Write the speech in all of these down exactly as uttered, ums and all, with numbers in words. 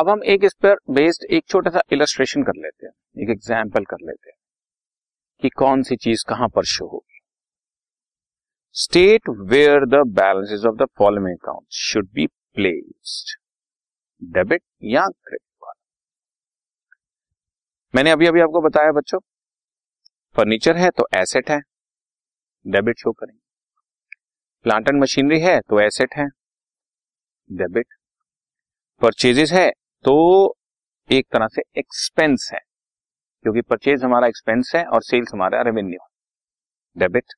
अब हम एक इस पर बेस्ड एक छोटा सा इलस्ट्रेशन कर लेते हैं, एक एग्जाम्पल कर लेते हैं कि कौन सी चीज कहां पर शो होगी। State where the balances of the following account should be placed, debit या क्रेडिट वाला। मैंने अभी अभी आपको बताया बच्चों, फर्नीचर है तो एसेट है, डेबिट शो करेंगे। प्लांट एंड मशीनरी है तो एसेट है, डेबिट। परचेजेस है तो एक तरह से एक्सपेंस है, क्योंकि परचेज हमारा एक्सपेंस है और सेल्स हमारा रेवेन्यू, डेबिट।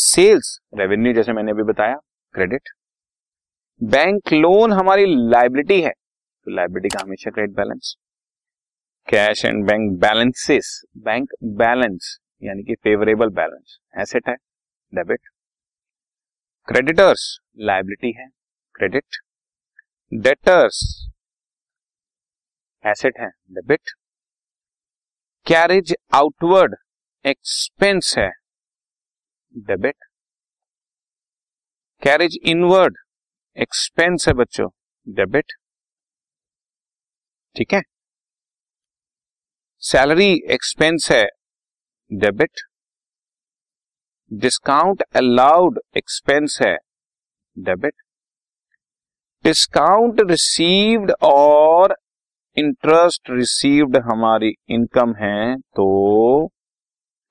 सेल्स रेवेन्यू जैसे मैंने अभी बताया, क्रेडिट। बैंक लोन हमारी लायबिलिटी है तो लायबिलिटी का हमेशा credit balance. Cash and bank balances, bank balance यानी कि फेवरेबल बैलेंस, एसेट है, डेबिट। क्रेडिटर्स लायबिलिटी है, क्रेडिट। डेटर्स एसेट है, डेबिट। कैरेज आउटवर्ड एक्सपेंस है, डेबिट। कैरेज इनवर्ड एक्सपेंस है बच्चों, डेबिट। ठीक है। सैलरी एक्सपेंस है, डेबिट। डिस्काउंट अलाउड एक्सपेंस है, डेबिट। डिस्काउंट रिसीव्ड और इंटरेस्ट रिसीव्ड हमारी इनकम है तो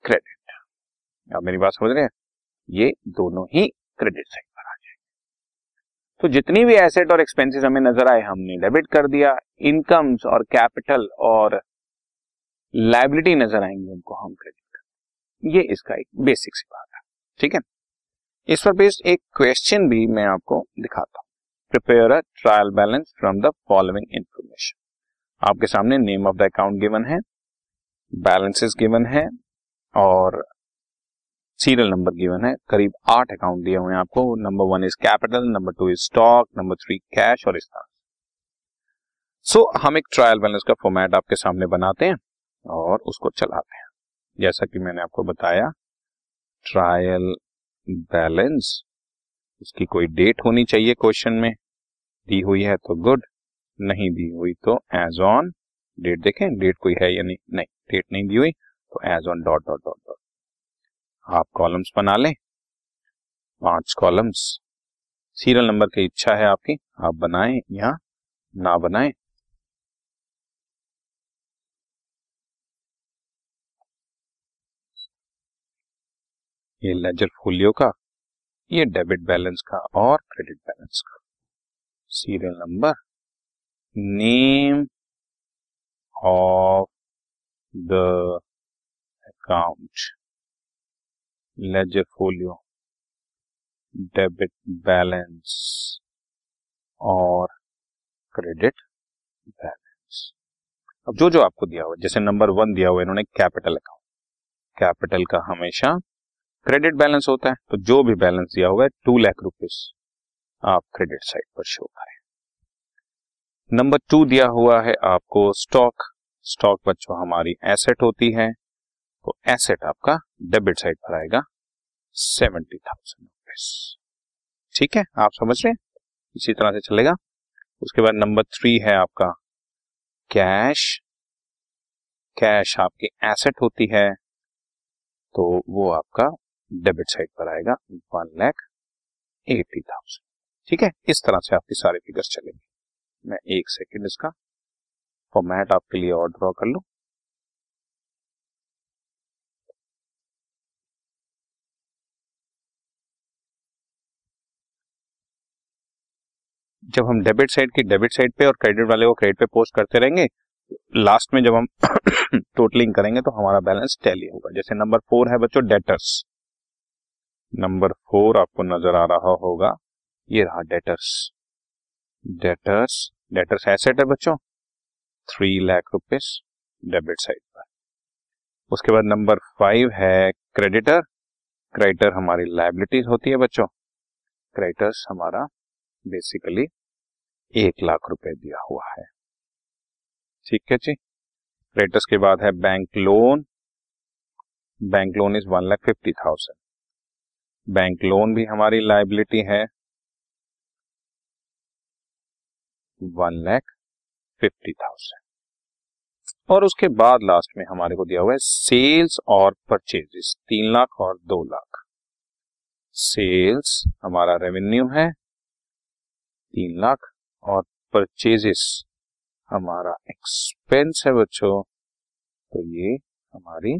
क्रेडिट। आप मेरी बात समझ रहे हैं, ये दोनों ही क्रेडिट साइड पर आ जाएंगे। तो जितनी भी एसेट और एक्सपेंसेस हमें नजर आए हमने डेबिट कर दिया। इनकम्स और कैपिटल और लायबिलिटी नजर आएंगे उनको हम क्रेडिट कर। ये इसका एक बेसिक सी बात है, ठीक है। इस पर बेस्ड एक क्वेश्चन भी मैं आपको दिखाता हूँ। Prepare a trial balance from the following information. आपके सामने name of the account given है, बैलेंसेस गिवन है और सीरियल नंबर गिवन है। करीब आठ अकाउंट दिए हुए हैं आपको। Number one is capital, number two is stock, number three cash और इस तरह। सो so, हम एक ट्रायल बैलेंस का फॉर्मेट आपके सामने बनाते हैं और उसको चलाते हैं। जैसा कि मैंने आपको बताया, ट्रायल बैलेंस, उसकी कोई डेट होनी चाहिए क्वेश्चन में, दी हुई है तो गुड, नहीं दी हुई तो एज ऑन। डेट देखें, डेट कोई है या नहीं, नहीं डेट नहीं दी हुई तो as on dot dot dot dot. आप कॉलम्स बना लें, पांच कॉलम्स। सीरियल नंबर की इच्छा है आपकी, आप बनाएं या ना बनाएं। ये लेजर फोलियो का, ये डेबिट बैलेंस का और क्रेडिट बैलेंस का। Serial number, name of the account, ledger folio, debit balance और क्रेडिट बैलेंस। अब जो जो आपको दिया हुआ, जैसे नंबर वन दिया हुआ इन्होंने कैपिटल अकाउंट, कैपिटल का हमेशा क्रेडिट बैलेंस होता है तो जो भी बैलेंस दिया हुआ है टू लाख रुपीज आप क्रेडिट साइड पर शो करें। नंबर टू दिया हुआ है आपको स्टॉक, स्टॉक बच्चों हमारी एसेट होती है तो एसेट आपका डेबिट साइड पर आएगा, सेवेंटी थाउजेंड रुपीज। ठीक है, आप समझ रहे हैं, इसी तरह से चलेगा। उसके बाद नंबर थ्री है आपका कैश, कैश आपकी एसेट होती है तो वो आपका डेबिट साइड पर आएगा, वन लाख एटी थाउजेंड। ठीक है, इस तरह से आपकी सारे फिगर्स चलेंगे। मैं एक सेकेंड इसका फॉर्मेट आपके लिए और ड्रॉ कर लूं। जब हम डेबिट साइड की डेबिट साइड पे और क्रेडिट वाले को क्रेडिट पे पोस्ट करते रहेंगे, लास्ट में जब हम टोटलिंग करेंगे तो हमारा बैलेंस टैली होगा। जैसे नंबर फोर है बच्चों डेटर्स, नंबर फोर आपको नजर आ रहा होगा, ये रहा डेटर्स। डेटर्स डेटर्स एसेट है बच्चों, three lakh rupees debit side पर। उसके बाद नंबर फाइव है क्रेडिटर, क्रेडिटर हमारी लायबिलिटीज होती है बच्चों, क्रेडिटर्स हमारा बेसिकली एक लाख रुपए दिया हुआ है। ठीक है जी। क्रेडिटर्स के बाद है bank loan, bank loan is one lakh fifty thousand. Bank loan भी हमारी लायबिलिटी है, वन लाख फिफ्टी थाउजेंड। और उसके बाद लास्ट में हमारे को दिया हुआ है सेल्स और परचेजेस, तीन लाख और दो लाख। सेल्स हमारा रेवेन्यू है तीन लाख और परचेजेस हमारा एक्सपेंस है बच्चों, तो ये हमारी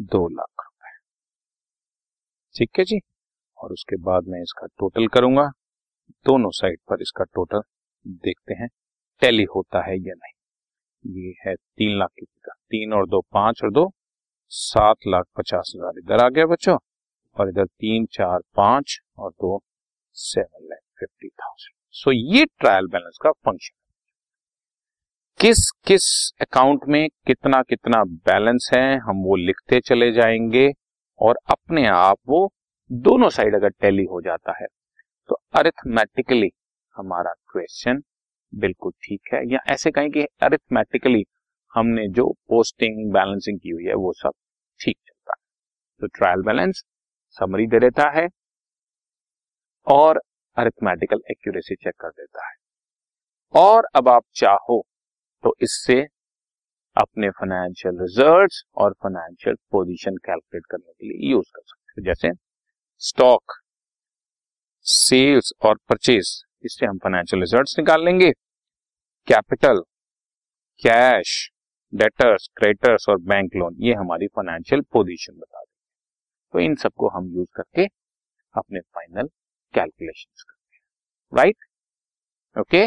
दो लाख रुपए, ठीक है जी। और उसके बाद मैं इसका टोटल करूंगा, दोनों साइड पर इसका टोटल देखते हैं टैली होता है या नहीं। ये है तीन लाख की फिगर, तीन और दो पांच और दो सात लाख पचास हजार इधर आ गया बच्चों, और इधर तीन चार पांच और दो seven lakh fifty thousand. So ये ट्रायल बैलेंस का फंक्शन, किस किस अकाउंट में कितना कितना बैलेंस है हम वो लिखते चले जाएंगे, और अपने आप वो दोनों साइड अगर टैली हो जाता है तो अरिथमेटिकली हमारा क्वेश्चन बिल्कुल ठीक है। या ऐसे कहें कि अरिथमेटिकली हमने जो पोस्टिंग बैलेंसिंग की हुई है वो सब ठीक चलता है। तो ट्रायल बैलेंस समरी दे देता है और अरिथमेटिकल एक्यूरेसी चेक कर देता है। और अब आप चाहो तो इससे अपने फाइनेंशियल रिजल्ट्स और फाइनेंशियल पोजीशन कैलकुलेट करने के लिए यूज कर सकते हो, जैसे स्टॉक, सेल्स और परचेज, इससे हम फाइनेंशियल रिजल्ट्स निकाल लेंगे। कैपिटल, कैश, डेटर्स, क्रेडिटर्स और बैंक लोन, ये हमारी फाइनेंशियल पोजीशन बता देंगे। तो इन सबको हम यूज करके अपने फाइनल कैलकुलेशंस करते हैं, राइट? ओके।